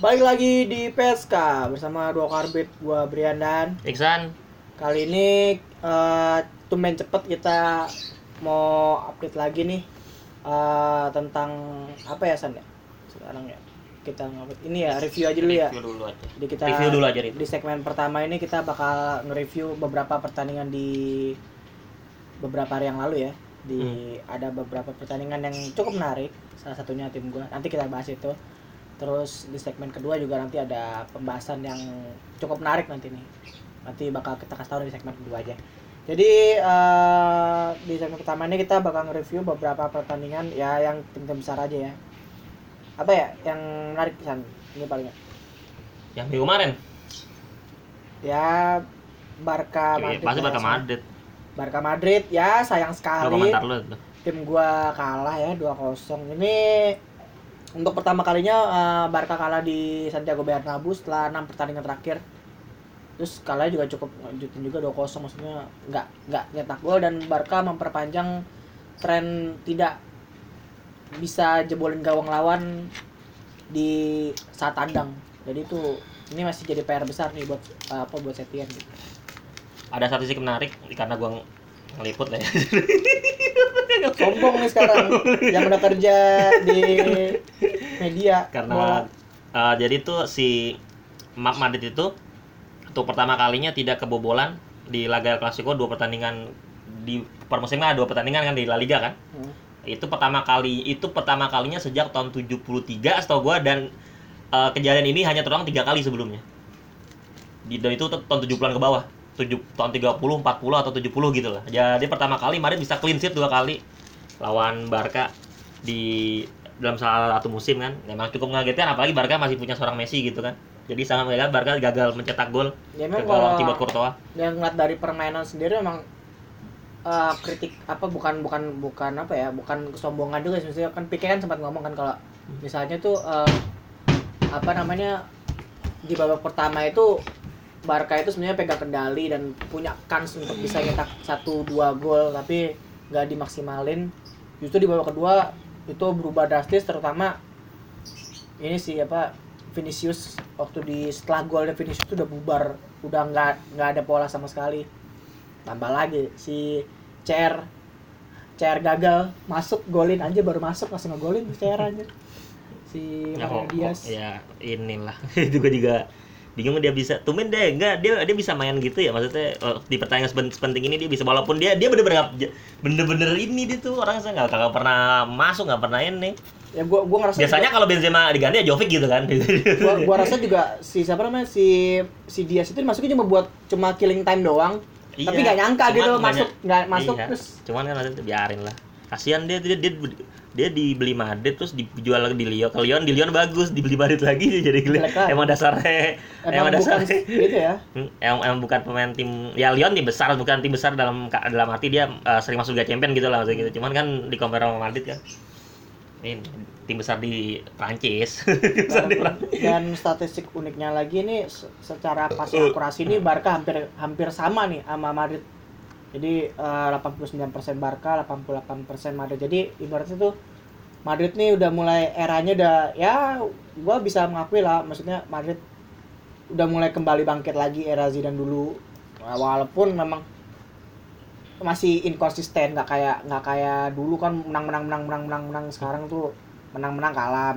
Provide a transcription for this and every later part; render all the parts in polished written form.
Balik lagi di PSK bersama dua karbit, gua Brianda, Iksan. Kali ini tumben cepet kita mau update lagi nih tentang apa ya San ya? Sekarang ya kita ngupdate ini ya, review aja dulu ya. Jadi kita review dulu aja. Di segmen pertama ini kita bakal nge-review beberapa pertandingan di beberapa hari yang lalu ya. Ada beberapa pertandingan yang cukup menarik, salah satunya tim gue, nanti kita bahas itu. Terus di segmen kedua juga nanti ada pembahasan yang cukup menarik nanti nih, nanti bakal kita kasih tahu di segmen kedua aja. Jadi di segmen pertama ini kita bakal nge-review beberapa pertandingan ya, yang tim-tim besar aja ya. Apa ya yang menarik pisan ini palingnya yang minggu kemarin ya, Barca Madrid pasti ya, Barca Madrid ya, sayang sekali tim gua kalah ya 2-0. Ini untuk pertama kalinya Barca kalah di Santiago Bernabeu setelah 6 pertandingan terakhir. Terus kalahnya juga cukup lanjutin juga 2-0, maksudnya enggak nyetak gol, dan Barca memperpanjang tren tidak bisa jebolin gawang lawan di saat tandang. Jadi tuh ini masih jadi PR besar nih buat buat Setien gitu. Ada statistik menarik karena gua ngeliput lah ya. Sombong nih sekarang yang udah kerja di media karena jadi tuh si Madrid itu untuk pertama kalinya tidak kebobolan di laga El Clasico, 2 pertandingan di per musim kan, 2 pertandingan kan di La Liga kan. Itu pertama kalinya sejak tahun 73 setahu gua, dan kejadian ini hanya terulang 3 kali sebelumnya. Dan itu tahun 70-an ke bawah. Tahun 30, 40 atau 70 gitu lah. Jadi pertama kali Madrid bisa clean sheet 2 kali lawan Barca di dalam salah satu musim kan. Memang cukup ngagetin, apalagi Barca masih punya seorang Messi gitu kan. Jadi sangat mengejutkan Barca gagal mencetak gol ya, ke gawang Thibaut Courtois. Yang ngeliat dari permainan sendiri memang kritik apa bukan apa ya, bukan kesombongan juga sebenarnya kan. Pique kan sempat ngomong kan kalau misalnya tuh di babak pertama itu Barca itu sebenarnya pegang kendali dan punya kans untuk bisa nyetak 1-2 gol, tapi nggak dimaksimalin. Justru di babak kedua itu berubah drastis, terutama ini Vinicius waktu di setelah golnya Vinicius itu udah bubar, udah nggak ada pola sama sekali. Tambah lagi si CR gagal masuk, golin aja, baru masuk langsung ngegolin CR aja. Si Diaz. Ya inilah juga bingung dia bisa tumin deh, enggak dia bisa main gitu ya, maksudnya di pertandingan sepenting ini dia bisa, walaupun dia bener-bener ini dia tuh orang saya nggak pernah masuk, nggak pernah ini ya. Gua ngerasa biasanya kalau Benzema diganti ya Jovic gitu kan. Gua rasa juga si Diaz itu masukin cuma killing time doang, iya, tapi nggak nyangka gitu nggak masuk iya. Terus cuman kan nanti biarin lah, kasihan dia dibeli Madrid terus dijual lagi ke Lyon bagus, dibeli Madrid lagi jadi gila. Emang dasarnya gitu ya. Emang bukan pemain tim ya, Lyon bukan tim besar dalam arti dia sering masuk Liga Champions gitu lah maksudnya gitu. Cuman kan di compare sama Madrid kan ini tim besar di Prancis. Dan statistik uniknya lagi ini secara pas akurasi ini Barca hampir sama nih sama Madrid. Jadi 89% Barca, 88% Madrid. Jadi ibaratnya tuh Madrid nih udah mulai eranya udah ya, gua bisa mengakui lah, maksudnya Madrid udah mulai kembali bangkit lagi era Zidane dulu. Walaupun memang masih inkonsisten, nggak kayak dulu kan menang. Sekarang tuh menang kalah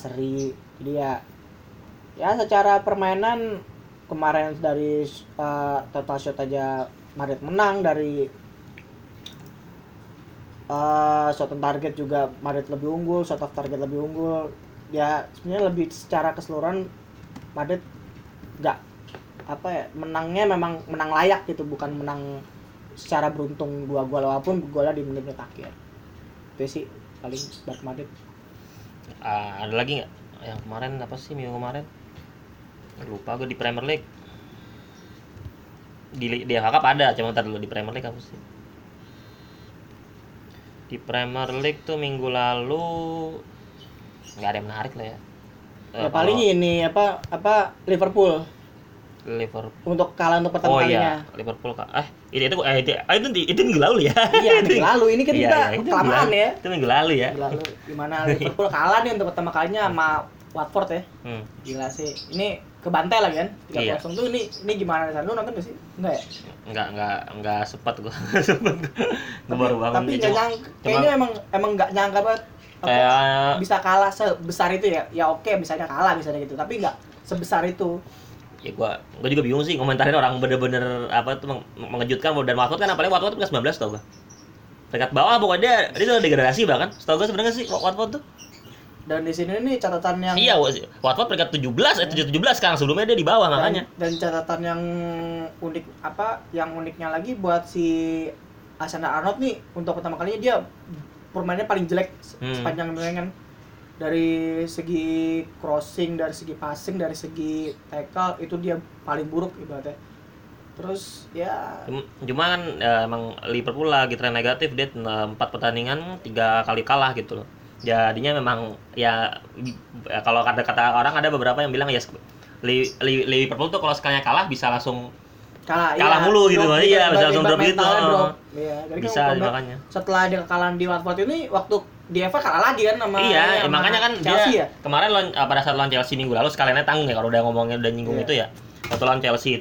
seri. Jadi ya secara permainan kemarin dari total shot aja Madrid menang, dari shot on target juga Madrid lebih unggul, shot off target lebih unggul. Ya sebenarnya lebih secara keseluruhan Madrid menangnya memang menang layak gitu, bukan menang secara beruntung 2 gol walaupun golnya di menit-menit akhir. Itu sih paling Barca Madrid. Ada lagi nggak? Yang kemarin minggu kemarin? Lupa gue di Premier League. Di FA Cup ada, cuma ntar dulu di Premier League apa sih? Di Premier League tuh minggu lalu nggak ada yang menarik lah ya. Ya paling ini Liverpool. Untuk kalah untuk pertama kalinya. Iya, Liverpool kalah. Itu minggu lalu ya. Iya, minggu lalu ini kan kita kelamaan ya. Itu minggu lalu ya. Gimana Liverpool kalah nih untuk pertama kalinya sama Watford ya. Gila sih. Ini kebantai lagi kan 3-0 iya. Tuh ini gimana San? Lu nonton gak sih? Enggak ya? Enggak sempat gua. Gua baru bangun. Tapi kayaknya emang enggak nyangka banget bisa kalah sebesar itu ya. Ya oke, misalnya kalah misalnya gitu, tapi enggak sebesar itu. Ya gua juga bingung sih komentarin orang bener-bener apa tuh mengejutkan dan Watford kan apalagi Watford kan 19 tau gak? Dekat bawah pokoknya dia udah degradasi bahkan. Setahu gua sebenarnya sih Watford tuh. Dan di sini nih catatan yang iya, Watford peringkat 17 17 sekarang, sebelumnya dia di bawah makanya. Dan catatan yang unik uniknya lagi buat si Alexander Arnold nih, untuk pertama kalinya dia permainannya paling jelek sepanjang pertandingan. Dari segi crossing, dari segi passing, dari segi tackle itu dia paling buruk ibaratnya. Terus ya cuma kan emang Liverpool lagi tren negatif, dia 4 pertandingan 3 kali kalah gitu loh. Jadinya memang ya kalau kata orang ada beberapa yang bilang ya Liverpool tuh kalau sekalinya kalah bisa langsung kalah iya, mulu gitu kan. Iya, bisa langsung drop gitu. Iya, bisa makanya. Setelah dia kekalahan di Watford ini waktu di FA kalah lagi kan sama iya, sama makanya kan Chelsea dia ya? Kemarin pada saat lawan Chelsea minggu lalu sekaliannya tanggung ya, kalau udah ngomongnya udah nyinggung yeah. Itu ya. Waktu lawan Chelsea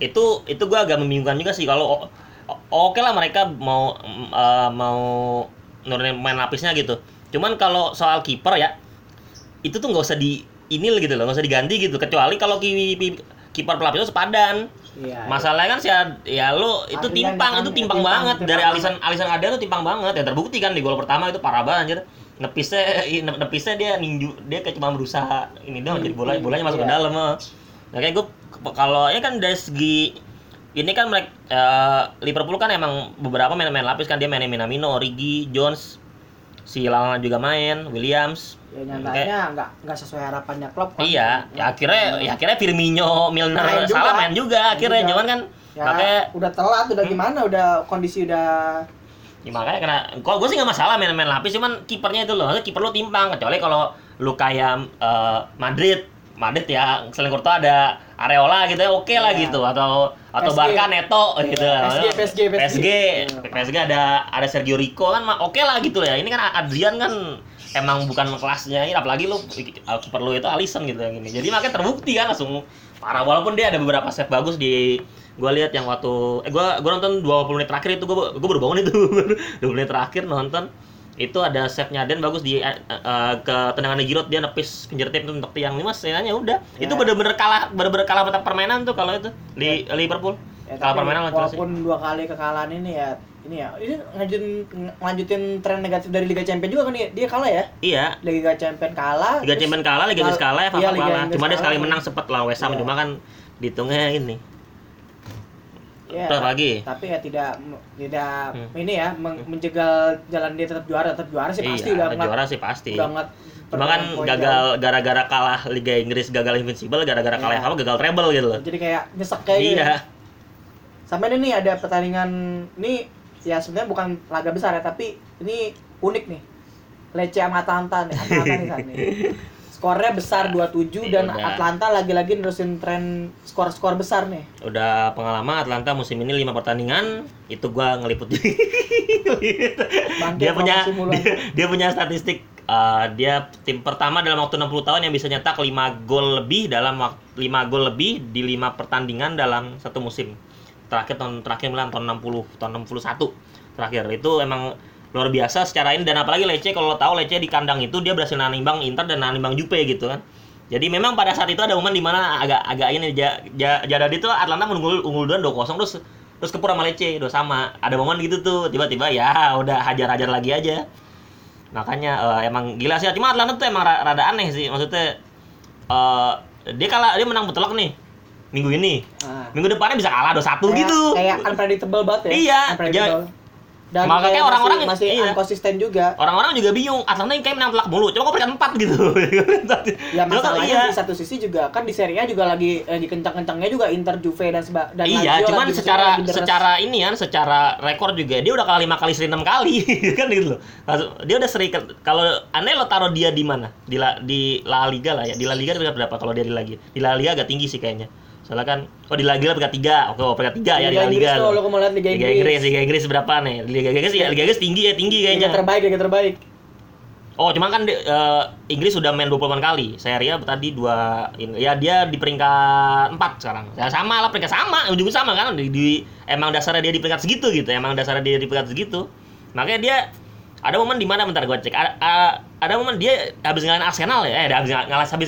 itu itu gua agak membingungkan juga sih kalau oke lah mereka mau nurunin main lapisnya gitu. Cuman kalau soal kiper ya itu tuh nggak usah di inil gitu loh, nggak usah diganti gitu. Kecuali kalau kiper pelapis itu sepadan. Iya, masalahnya kan lo itu timpang banget dari Alisson ada tuh timpang banget. Ya terbukti kan di gol pertama itu parah banget anjir. Nepisnya dia ninju, dia kayak cuma berusaha ini doang jadi bolanya masuk ke dalam. Nah, kayak gue kalau ya kan dari segi ini kan mereka Liverpool kan emang beberapa main lapis kan, dia mainin Minamino, Origi, Jones, si Lallana juga main, Williams. Ya nyatanya enggak sesuai harapannya Klopp kan. Iya, ya akhirnya Firmino, Milner salah main juga akhirnya, cuman kan ya, makanya udah telat, udah gimana, udah kondisi udah ya, makanya karena kalau gue sih enggak masalah main lapis, cuman kipernya itu loh, kiper lo timpang. Kecuali kalau lu kayak Madrid ya, selain Courtois ada Areola gitu ya, oke okay lah yeah. Gitu atau PSG. Barca Neto gitu yeah. PSG ada Sergio Rico kan oke okay lah gitu ya. Ini kan Adrian kan emang bukan kelasnya ini, apalagi lu kiper lu itu Alisson gitu yang ini. Jadi makanya terbukti kan langsung parah, walaupun dia ada beberapa save bagus di gua lihat yang waktu gua nonton 20 menit terakhir itu gua baru bangun itu 20 menit terakhir nonton. Itu ada save-nya dan bagus di ke tendangan Giroud, dia nepis pinggir tip untuk tiang 5 sebenarnya udah. Ya. Itu benar-benar kalah peta permainan tuh kalau itu di Liverpool. Ya, kalah permainan walaupun terus. 2 kali kekalahan ini lanjutin tren negatif dari Liga Champions juga kan dia kalah ya? Iya. Liga Champions kalah, Liga Inggris kalah, FA kalah. Cuma dia sekali menang sempat lawan West Ham cuma kan dihitungnya ini. Ya, tapi ya tidak menjegal jalan dia tetap juara sih pasti udah banget. Juara sih pasti. Banget. Cuma kan gagal gara-gara kalah Liga Inggris, gagal Invincible, gara-gara kalah apa gagal treble gitu loh. Jadi kayak nyesek kayak gitu. Iya. Sampai ini nih ada pertandingan ini ya sebenarnya bukan laga besar ya, tapi ini unik nih. Lecce sama Atalanta nih, skornya besar 27 dan udah. Atlanta lagi-lagi nerusin tren skor-skor besar nih. Udah pengalaman Atlanta musim ini 5 pertandingan, itu gua ngeliput. dia punya statistik dia tim pertama dalam waktu 60 tahun yang bisa nyetak 5 gol lebih dalam 5 gol lebih di 5 pertandingan dalam satu musim. Terakhir tahun 60, tahun 61 terakhir. Itu emang luar biasa secara ini, dan apalagi Lecce kalau lo tahu Lecce di kandang itu dia berhasil nahan imbang Inter dan nahan imbang Juve gitu kan. Jadi memang pada saat itu ada momen di mana agak ini jadi itu Atlanta unggul duluan 2-0 terus kepur sama Lecce udah sama. Ada momen gitu tuh tiba-tiba ya udah hajar-hajar lagi aja. Makanya emang gila sih, cuma Atlanta tuh emang rada aneh sih maksudnya. Dia menang mutlak nih. Minggu ini. Minggu depannya bisa kalah 2-1 gitu. Kayak unpredictable banget ya. Iya. Dan makanya orang-orang masih konsisten juga. Orang-orang juga bingung, Atalanta kayak menang telak mulu. Coba kok peringkat 4 gitu. Ya masalahnya di satu sisi juga kan di Serie A juga lagi kencang-kencangnya juga Inter, Juve dan Lazio. Iya, cuman secara ini kan secara rekor juga dia udah kalah 5 kali seri 6 kali kan gitu loh. Dia udah seri kalau aneh lo taruh dia di mana? Di La Liga lah ya. Di La Liga peringkat berapa kalau dia di lagi? Di La Liga agak tinggi sih kayaknya. Soalnya kan, di Liga peringkat 3, oke peringkat 3 ya di Liga. Kalau mau lihat Liga Inggris berapa nih? Liga Inggris tinggi kayaknya. Liga terbaik. Oh, cuman kan Inggris sudah main 28 kali. Serie A tadi 2 ya, dia di peringkat 4 sekarang. Ya sama lah, peringkat sama, ujung sama kan, di emang dasarnya dia di peringkat segitu gitu. Makanya dia ada momen di mana, bentar gua cek. Ada momen dia habis ngalahin Arsenal ya. Habis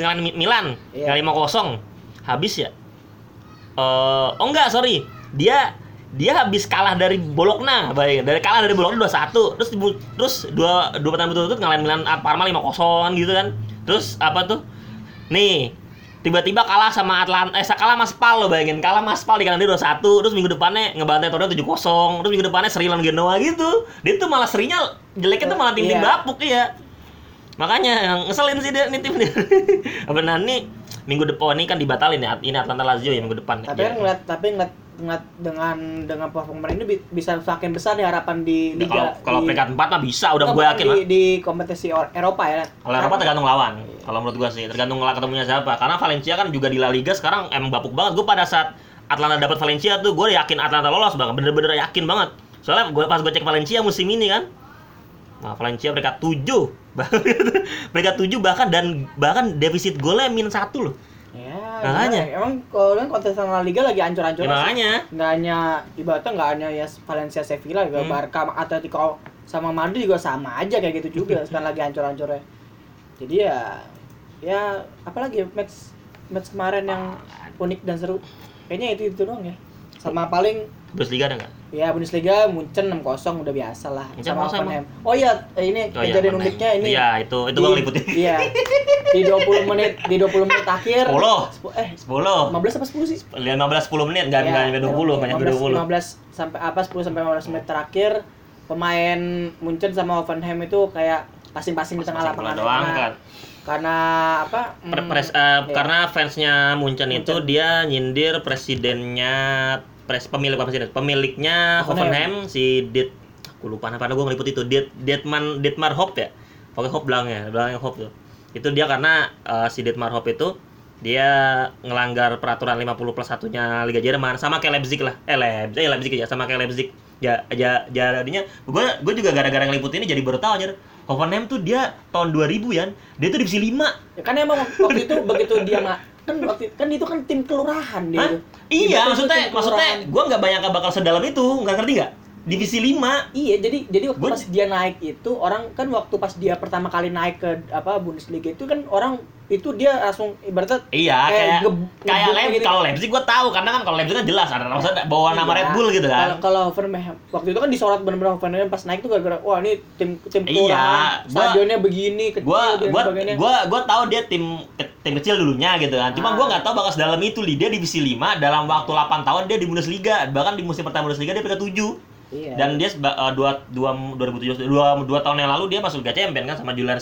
ngalahin Milan. Yeah. 5-0. Habis ya. Oh enggak, sorry. Dia habis kalah dari Bologna, kalah dari Bologna 2-1, terus dua pertandingan betul-betul ngalahin Milan Parma 5-0 gitu kan. Terus apa tuh? Nih, tiba-tiba kalah sama Atalanta, kalah sama Spal, lo bayangin, kalah sama Spal di kandang dia 1, terus minggu depannya ngebantai Torino 7-0, terus minggu depannya seri lawan Genoa gitu. Dia tuh malah serinya jeleknya tuh malah tim bapuk ya. Makanya yang ngeselin sih dia nih tim dia. Benar nih, minggu depan ini kan dibatalin ya, ini Atalanta Lazio ya minggu depan. Tapi ya. ngeliat dengan performa ini bisa semakin besar nih harapan di liga. Kalau peringkat 4 mah bisa, udah gue yakin lah. Di kompetisi Eropa ya. Kalau Eropa tergantung lawan. Kalau menurut gue sih tergantung ketemunya siapa. Karena Valencia kan juga di La Liga sekarang emang bapuk banget. Gue pada saat Atalanta dapat Valencia tuh gue yakin Atalanta lolos banget, bener-bener yakin banget. Soalnya pas gue cek Valencia musim ini kan. Nah, Valencia peringkat 7. Peringkat 7 bahkan defisit golnya -1 loh. Ya, makanya. Emang kalau kontestan La Liga lagi ancur-ancur. Ya, makanya. Enggak hanya ibaratnya ya Valencia, Sevilla, juga Barca, Atletico sama Madrid juga sama aja kayak gitu juga. Sekarang lagi ancur-ancurnya. Jadi ya apalagi match kemarin yang unik dan seru. Kayaknya itu doang ya. Sama paling Bundesliga ada enggak? Ya, Bundesliga Munchen 6-0 udah biasa lah. Sama Hoffenheim. Oh iya, ini kejadian uniknya ini. Iya, itu gua ngikutin. Iya. Di 20 menit akhir. 15 apa 10 sih? 15-10 menit, enggak sampai 20, banyak 20. 15 sampai 10 sampai 15 menit terakhir pemain Munchen sama Hoffenheim itu kayak pasing-pasing di tengah lapangan doang kan. Karena apa? Karena fansnya Munchen itu dia nyindir pemiliknya Hoffenheim, si aku lupa namanya, gue ngeliput itu Dietmar Hopp ya. Oke, Hopp belakangnya Hopp tuh. Itu dia karena si Dietmar Hopp itu dia ngelanggar peraturan 50+1-nya Liga Jerman sama kayak Leipzig lah. Leipzig aja sama kayak Leipzig. Ya jadinya gue juga gara-gara ngeliput ini jadi baru tahu aja. Hoffenheim tuh dia tahun 2000-an, dia tuh divisi 5. Ya, kan emang waktu itu begitu dia kan itu kan tim kelurahan dia. Hah? Iya, maksudnya gue nggak bayangkan bakal sedalam itu, nggak ngerti nggak? Divisi 5. Iya, jadi waktu pas dia naik itu orang kan waktu pas dia pertama kali naik ke Bundesliga itu kan orang itu dia langsung ibaratnya iya, kayak Leipzig. Kalau Leipzig gue tahu karena kan kalau Leipzig kan jelas ada maksudnya bawa nama Red Bull gitu kan. Kalau Hoffenheim waktu itu kan disorot benar-benar Hoffenheim pas naik tuh gara-gara wah ini tim kurang, stadionnya begini kecil dan sebagainya. Gue tahu dia tim kecil dulunya gitu kan. Cuma gue nggak tahu bakal sedalam itu. Dia divisi 5 dalam waktu 8 tahun dia di Bundesliga. Bahkan di musim pertama Bundesliga dia peringkat 7. Iya. Dan dia 2 tahun yang lalu dia masuk Liga Champions kan sama Julian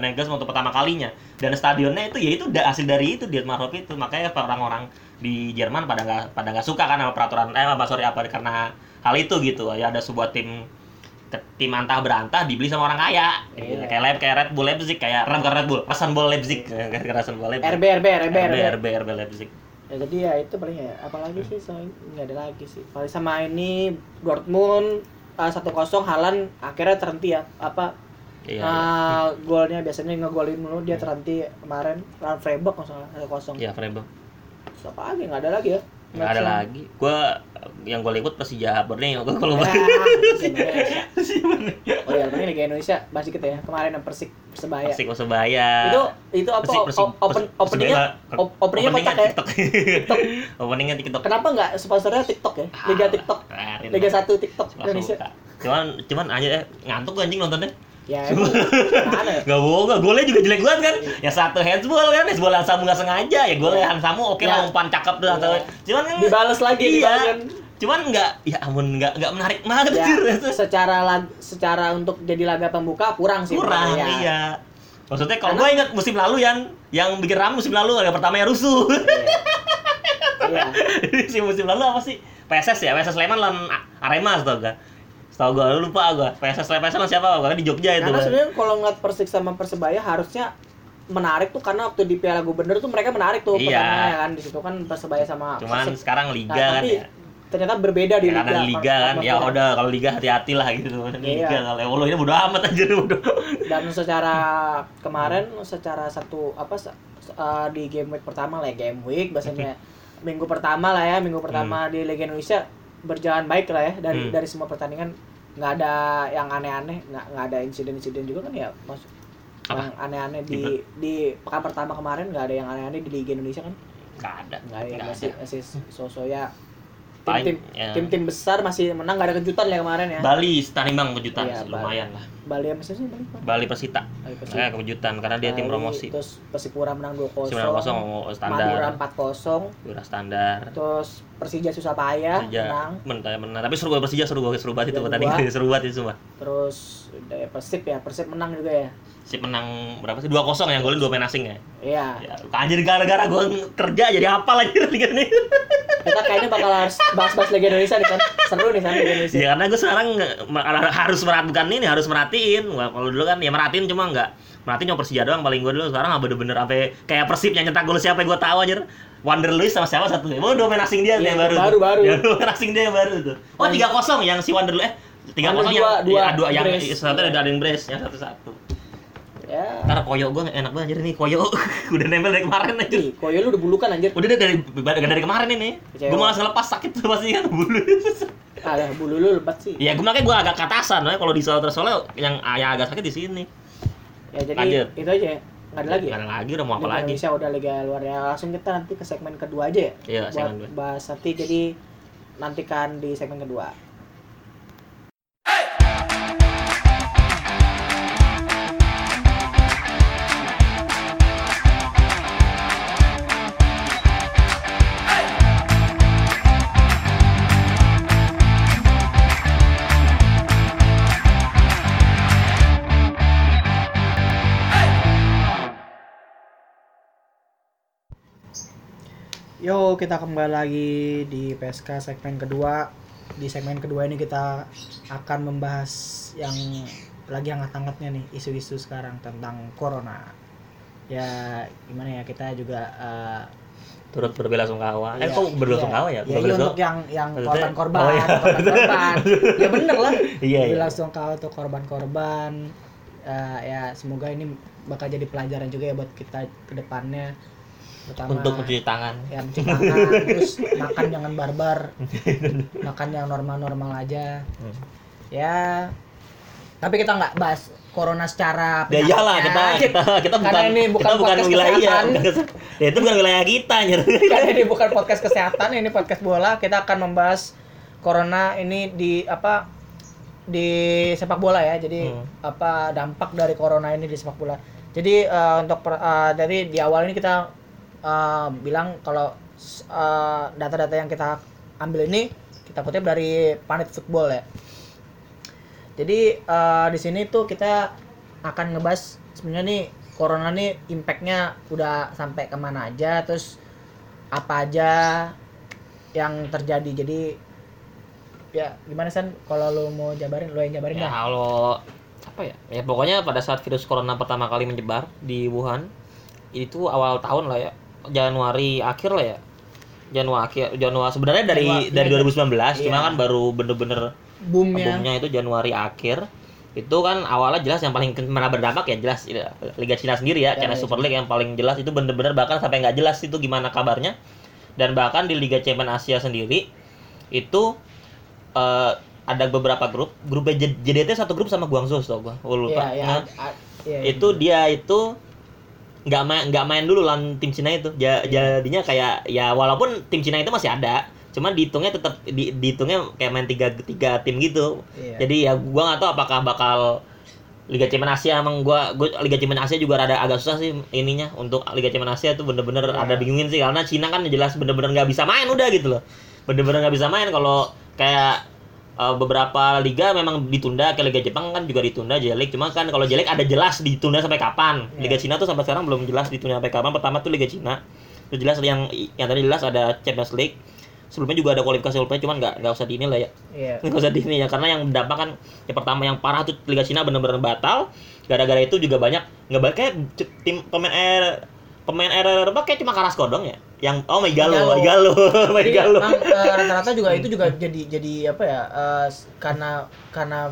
Nagelsmann untuk pertama kalinya. Dan stadionnya itu ya itu hasil dari itu Dietmar Hopp itu. Makanya orang-orang di Jerman pada enggak suka kan sama peraturan karena hal itu gitu. Ya ada sebuah tim antah berantah dibeli sama orang kaya. Iya. Kayak Red Bull Leipzig, kayak Red Bull, Rasenball Leipzig. RB Leipzig. Ya, jadi ya itu paling ya, apalagi sih soalnya nggak ada lagi sih. Paling sama ini Dortmund 1-0 Haaland akhirnya terhenti ya golnya biasanya ngegolin mulu dia terhenti kemarin lawan Freiburg kalau salah 1-0. Iya Freiburg. Siapa lagi nggak ada lagi ya? Nggak ada lagi. Gua yang gua ikut Persija Berlin. Gua kalau oh iya, ini Liga Indonesia masih kita ya. Kemarin yang Persebaya. Itu apa openingnya kocak ya. TikTok. Openingnya TikTok. Kenapa enggak sponsornya TikTok ya? Liga TikTok. Liga 1 TikTok Indonesia. Cuman aja ngantuk anjing nontonnya. Ya, nggak bohong, golnya juga jelek banget kan? Ya satu handball kan, handball Hansamu nggak sengaja ya golnya Hansamu oke lah umpan cakep tuh atau cuman kan dibales lagi iya, cuman nggak, ya ampun nggak menarik banget ya, sih. Secara untuk jadi laga pembuka kurang sih. Kurang ya. Iya. Maksudnya kalau gue ingat musim lalu yang bikin ramai musim lalu laga pertamanya rusuh. Iya. Iya. Musim lalu apa sih? PSS ya, PSS Sleman lawan Arema atau enggak? Tahu gue lupa PSS siapa gue di Jogja itu. Karena sebenarnya kalau ngeliat Persik sama Persebaya harusnya menarik tuh karena waktu di Piala Gubernur tuh mereka menarik tuh pertandingannya kan di situ kan Persebaya sama Persik. Cuman sekarang liga tapi ternyata berbeda di ya, liga. Karena liga kan, ya udah kalau liga hati-hati lah gitu. Iya. Liga kalau ini bodo amat aja bodo. Dan secara kemarin secara satu apa di game week pertama lah ya, game week bahasanya minggu pertama lah ya, minggu pertama di Liga Indonesia berjalan baik lah ya dari semua pertandingan nggak ada yang aneh-aneh, nggak ada insiden-insiden juga kan ya masuk. Yang aneh-aneh di pekan pertama kemarin nggak ada yang aneh-aneh di Liga Indonesia kan? Nggak ada. Nggak ada. Masih so-so ya. Tim-tim besar masih menang, nggak ada kejutan ya kemarin ya. Bali tadi bang kejutan ya, lumayan lah. Bali yang besar sih Bali Persita. Kayak kejutan karena dia tim promosi. Terus Persipura menang 2-0. 9-0 standar. Madura 4-0. Madura standar. Terus Persija susah payah menang. Tapi seru banget itu pertandingan itu semua. Terus Persib menang juga ya. Persib menang berapa sih? 2-0 ya, golin 2 pemain asing ya. Iya. Ya, anjir gara-gara gua kerja jadi hafal anjir liga ini. Kita kayaknya bakal harus bahas-bahas Liga Indonesia nih kan. Seru nih sama Liga Indonesia. Ya karena gue sekarang harus merhatiin. Wah, kalau dulu kan ya merhatiin cuma enggak. Merhatiin cuma Persija doang paling gue dulu. Sekarang enggak bener-bener sampai kayak Persib yang nyetak gol siapa yang gue tahu anjir. Wander Luiz sama siapa satu. Oh, dua main asing dia yang baru. Ya, asing dia yang baru tuh. Oh, 3-0 yang si Wander Luiz 3-0 dua yang satu ada yang brace yang 1-1. Ya. Ntar koyo gue enak banget anjir nih koyo. Udah nempel dari kemarin anjir. Ih, koyo lu udah bulukan anjir. Udah dari kemarin ini. Gue malas ngelepas sakit pasti kan bulu. Alah bulu lu lebat sih. Ya gue makanya gue agak katasan kalau di Solo yang agak sakit di sini. Ya jadi lanjut. Itu aja ya. Enggak ada lagi. Enggak ada lagi udah mau apa Liga lagi. Indonesia udah liga luar ya. Langsung kita nanti ke segmen kedua aja ya. Iya, segmen bahas nanti jadi nantikan di segmen kedua. Yo, kita kembali lagi di PSK segmen kedua. Di segmen kedua ini kita akan membahas yang lagi hangat-hangatnya nih, isu-isu sekarang tentang corona. Ya, gimana ya, kita juga turut berbelasungkawa. Kok berbelasungkawa ya? Iya, untuk yang korban-korban. Oh, iya. Korban-korban. Ya bener lah. Iya, berbelasungkawa untuk korban-korban. Ya, semoga ini bakal jadi pelajaran juga ya buat kita ke depannya. Pertama, untuk mencuci tangan. Ya, mencuci tangan. Terus makan jangan barbar. Makan yang normal-normal aja. Ya. Tapi kita enggak bahas corona secara penyakitnya. Ya iyalah, kita bukan wilayah. Ya itu bukan wilayah kita. Karena ini bukan podcast kesehatan, ini podcast bola. Kita akan membahas corona ini di sepak bola ya. Jadi apa dampak dari corona ini di sepak bola. Jadi dari di awal ini kita bilang kalau data-data yang kita ambil ini kita kutip dari Planet Football ya. Jadi di sini tuh kita akan ngebahas sebenarnya nih corona nih impact-nya udah sampai kemana aja, terus apa aja yang terjadi. Jadi ya gimana San, kalau lu mau jabarin, lu yang jabarin ya, dah. Kalau apa ya? Ya pokoknya pada saat virus corona pertama kali menyebar di Wuhan itu awal tahun lah ya. Januari akhir lah ya. Januari sebenarnya dari 2019 iya. Cuma kan baru bener-bener boomnya itu Januari akhir. Itu kan awalnya jelas yang paling kena berdampak ya jelas Liga Cina sendiri ya, China Super League yang paling jelas itu bener-bener bahkan sampai enggak jelas itu gimana kabarnya. Dan bahkan di Liga Champions Asia sendiri itu ada beberapa grup JDT satu grup sama Guangzhou tuh gua. Oh, lupa. Itu dia itu nggak main dulu lawan tim Cina itu jadinya kayak ya walaupun tim Cina itu masih ada cuman dihitungnya tetap dihitungnya kayak main tiga tim gitu yeah. Jadi ya gua nggak tahu apakah bakal Liga Champions Asia emang gua Liga Champions Asia juga rada agak susah sih ininya untuk Liga Champions Asia itu bener-bener ada bingungin sih karena Cina kan jelas bener-bener nggak bisa main udah gitu loh bener-bener nggak bisa main kalau kayak beberapa liga memang ditunda kayak Liga Jepang kan juga ditunda J-League cuma kan kalau J-League ada jelas ditunda sampai kapan Liga Cina tuh sampai sekarang belum jelas ditunda sampai kapan. Pertama tuh Liga Cina itu jelas yang tadi jelas ada Champions League sebelumnya juga ada kualifikasi Eropa cuman nggak usah diini lah ya nggak usah diini ya karena yang berdampak kan yang pertama yang parah tuh Liga Cina benar-benar batal gara-gara itu juga banyak nggak kayak tim pemain pemain RR Rebak kayak cuma Carrasco doang ya. Yang oh Igalo. Rata-rata juga itu juga jadi apa ya? Karena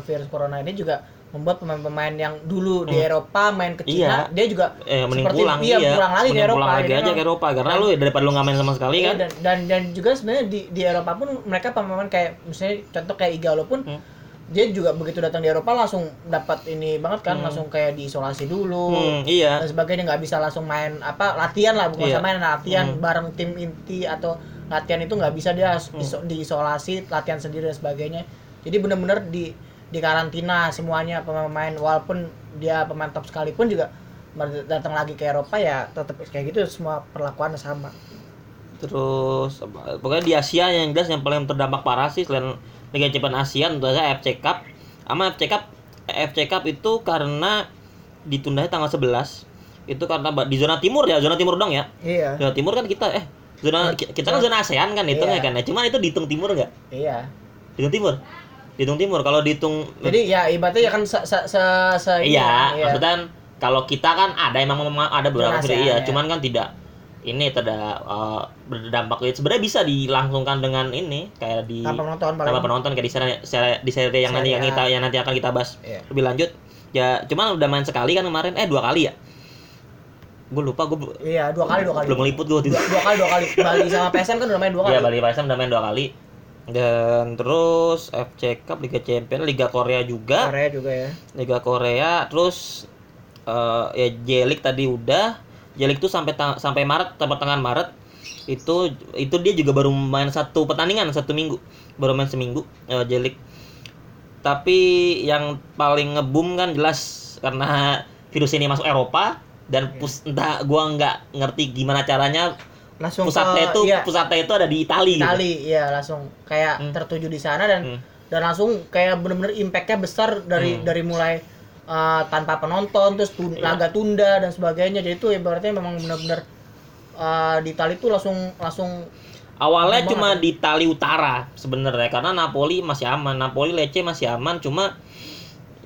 virus corona ini juga membuat pemain-pemain yang dulu di Eropa main ke Cina, dia juga seperti pulang, dia pulang lagi ke Eropa. Pulang lagi aja ke Eropa karena lu daripada lu nggak main sama sekali kan. Dan juga sebenarnya di Eropa pun mereka pemain kayak misalnya contoh kayak Igalo pun dia juga begitu datang di Eropa langsung dapat ini banget kan, langsung kayak diisolasi dulu dan sebagainya, nggak bisa langsung main apa latihan lah, bukan sama main latihan bareng tim inti atau latihan itu nggak bisa, dia diisolasi latihan sendiri dan sebagainya. Jadi benar-benar di karantina semuanya pemain-pemain, walaupun dia pemain top sekalipun juga datang lagi ke Eropa ya tetap kayak gitu, semua perlakuan sama. Terus pokoknya di Asia yang jelas yang paling terdampak parah sih selain Liga Jepang Asia tentu saja AFC Cup. Sama AFC Cup itu karena ditundanya tanggal 11. Itu karena di zona timur ya, zona timur dong ya. Iya. Zona timur kan kita kita kan zona ASEAN kan hitungnya kan. Cuman itu dihitung timur enggak? Iya. Dihitung timur. Kalau dihitung jadi ya ibaratnya ya kan maksudnya kalau kita kan ada memang ada beberapa negeri ya, cuman kan tidak ini berdampak. Sebenarnya bisa dilangsungkan dengan ini kayak di tanpa penonton kayak di seri yang nanti yang nanti akan kita bahas lebih lanjut. Ya cuman udah main sekali kan kemarin, dua kali ya. Gue lupa dua kali. Belum meliput gue dua kali. Bali sama PSM kan udah main dua kali. Iya, Bali PSM udah main dua kali. Dan terus FC Cup, Liga Champions, Liga Korea juga. Terus ya J-League tadi udah. J-League tuh sampai Maret, pertengahan Maret itu dia juga baru main satu pertandingan, satu minggu, baru main seminggu J-League. Tapi yang paling nge-boom kan jelas karena virus ini masuk Eropa dan entah gua nggak ngerti gimana caranya langsung pusatnya itu ada di Itali gitu. Iya, langsung kayak tertuju di sana dan langsung kayak benar-benar impact-nya besar dari mulai tanpa penonton, terus laga tunda dan sebagainya. Jadi itu ibaratnya memang benar-benar di Itali itu langsung awalnya cuma di Itali Utara sebenarnya, karena Napoli masih aman, Napoli Lecce masih aman, cuma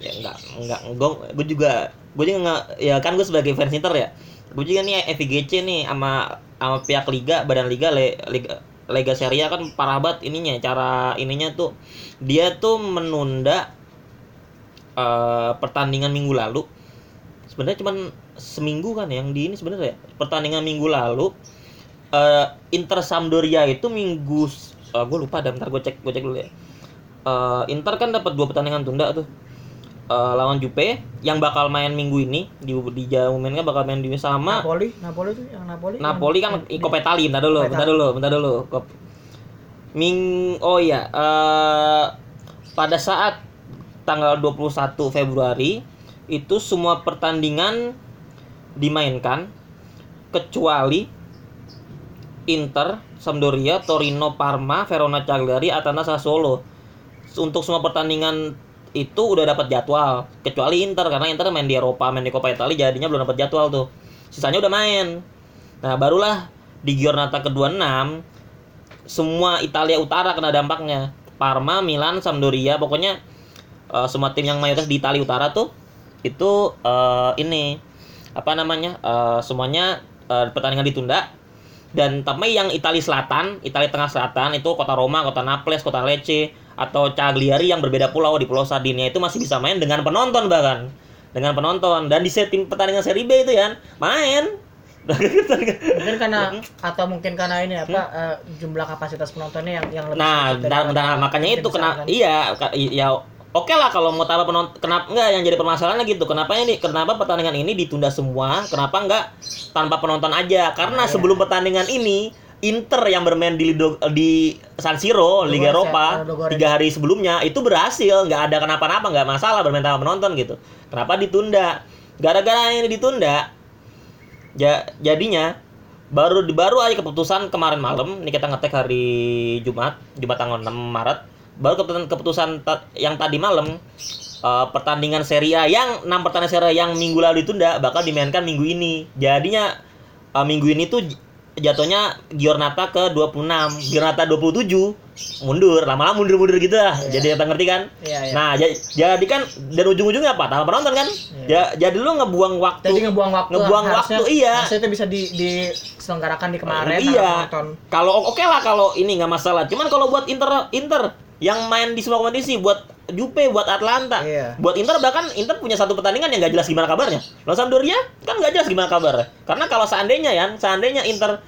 ya gue juga ya kan gue sebagai fans Inter ya, gue juga nih FIGC nih sama pihak liga, badan liga Serie A kan parah banget ininya tuh dia tuh menunda pertandingan minggu lalu. Sebenarnya cuman seminggu kan yang di ini sebenarnya ya. Pertandingan minggu lalu Inter Sampdoria itu minggu gue lupa, ntar gue cek dulu ya. Inter kan dapat 2 pertandingan tunda tuh. Lawan Juve yang bakal main minggu ini di Jerman kan bakal main di sama Napoli kan Coppa Italia. Bentar dulu. Pada saat tanggal 21 Februari itu semua pertandingan dimainkan kecuali Inter, Sampdoria, Torino, Parma, Verona, Cagliari, Atalanta, Sassuolo. Untuk semua pertandingan itu udah dapat jadwal kecuali Inter, karena Inter main di Eropa, main di Coppa Italia, jadinya belum dapat jadwal tuh. Sisanya udah main. Nah, barulah di giornata ke-26 semua Italia Utara kena dampaknya. Parma, Milan, Sampdoria, pokoknya semua tim yang mayoritas di Italia Utara tuh itu semuanya pertandingan ditunda. Dan tapi yang Italia Tengah Selatan itu kota Roma, kota Naples, kota Lecce atau Cagliari yang berbeda pulau di Pulau Sardinia itu masih bisa main dengan penonton, bahkan dengan penonton. Dan di tim pertandingan Serie B itu ya main mungkin karena ini jumlah kapasitas penontonnya yang lebih. Nah, bentar, makanya itu kena Oke lah kalau mau tambah penonton, kenapa enggak yang jadi permasalahannya gitu. Kenapa pertandingan ini ditunda semua? Kenapa enggak tanpa penonton aja? Karena sebelum pertandingan ini Inter yang bermain di San Siro Liga Eropa 3 hari sebelumnya itu berhasil, enggak ada kenapa-napa, enggak masalah bermain tanpa penonton gitu. Kenapa ditunda? Gara-gara ini ditunda. Ya jadinya baru aja keputusan kemarin malam, ini kita ngetek hari Jumat tanggal 6 Maret. Baru keputusan yang tadi malam pertandingan Serie A yang 6 pertandingan Serie A yang minggu lalu ditunda bakal dimainkan minggu ini. Jadinya minggu ini tuh jatuhnya Giornata ke 26, Giornata 27, mundur, lama-lama mundur-mundur gitu lah. Yeah. Jadi kita ngerti kan? Yeah, yeah. Nah, jadi kan dan ujung-ujungnya apa? Tanpa penonton kan? Yeah. Jadi lu ngebuang waktu. Jadi ngebuang waktu iya. Maksudnya bisa diselenggarakan di kemarin iya. Kalau oke lah kalau ini enggak masalah. Cuman kalau buat Inter yang main di semua kompetisi, buat Juve, buat Atalanta, iya. Buat Inter, bahkan Inter punya satu pertandingan yang nggak jelas gimana kabarnya. Lawan Sampdoria kan nggak jelas gimana kabarnya. Karena kalau seandainya Inter